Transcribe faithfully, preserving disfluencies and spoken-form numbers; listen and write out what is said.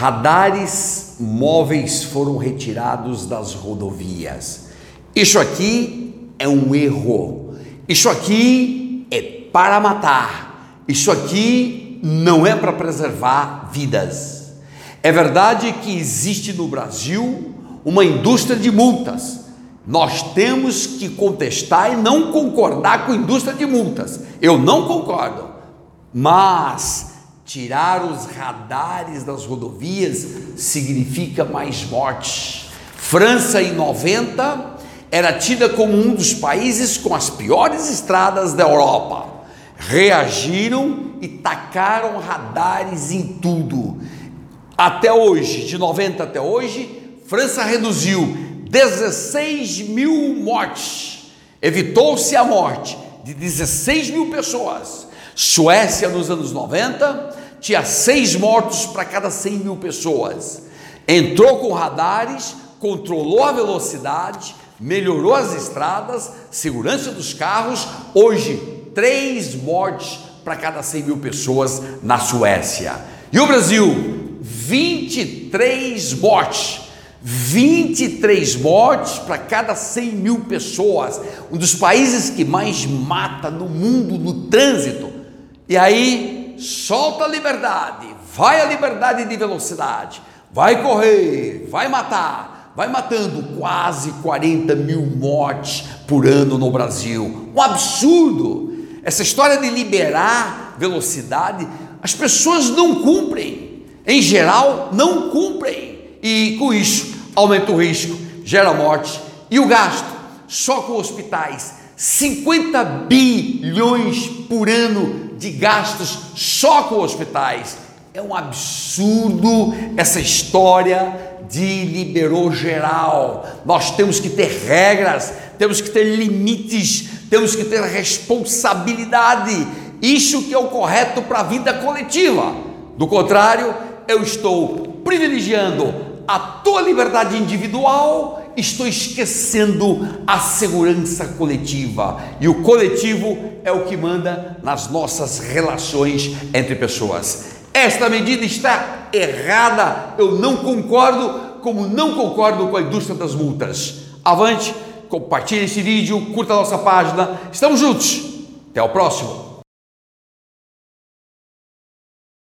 Radares móveis foram retirados das rodovias. Isso aqui é um erro. Isso aqui é para matar. Isso aqui não é para preservar vidas. É verdade que existe no Brasil uma indústria de multas. Nós temos que contestar e não concordar com a indústria de multas. Eu não concordo. Mas tirar os radares das rodovias significa mais mortes. França, em noventa, era tida como um dos países com as piores estradas da Europa. Reagiram e tacaram radares em tudo. Até hoje, de noventa até hoje, França reduziu dezesseis mil mortes. Evitou-se a morte de dezesseis mil pessoas. Suécia, nos anos noventa, tinha seis mortos para cada cem mil pessoas. Entrou com radares, controlou a velocidade, melhorou as estradas, segurança dos carros. Hoje, três mortes para cada cem mil pessoas na Suécia. E o Brasil, vinte e três mortes. vinte e três mortes para cada cem mil pessoas. Um dos países que mais mata no mundo no trânsito. E aí, solta a liberdade, vai a liberdade de velocidade, vai correr, vai matar, vai matando quase quarenta mil mortes por ano no Brasil. Um absurdo! Essa história de liberar velocidade, as pessoas não cumprem, em geral não cumprem. E com isso, aumenta o risco, gera morte. E o gasto, só com hospitais, cinquenta bilhões por ano de gastos só com hospitais. É um absurdo essa história de liberou geral. Nós temos que ter regras, temos que ter limites, temos que ter responsabilidade. Isso que é o correto para a vida coletiva. Do contrário, eu estou privilegiando a tua liberdade individual, estou esquecendo a segurança coletiva. E o coletivo é o que manda nas nossas relações entre pessoas. Esta medida está errada. Eu não concordo, como não concordo com a indústria das multas. Avante, compartilhe esse vídeo, curta a nossa página. Estamos juntos. Até o próximo.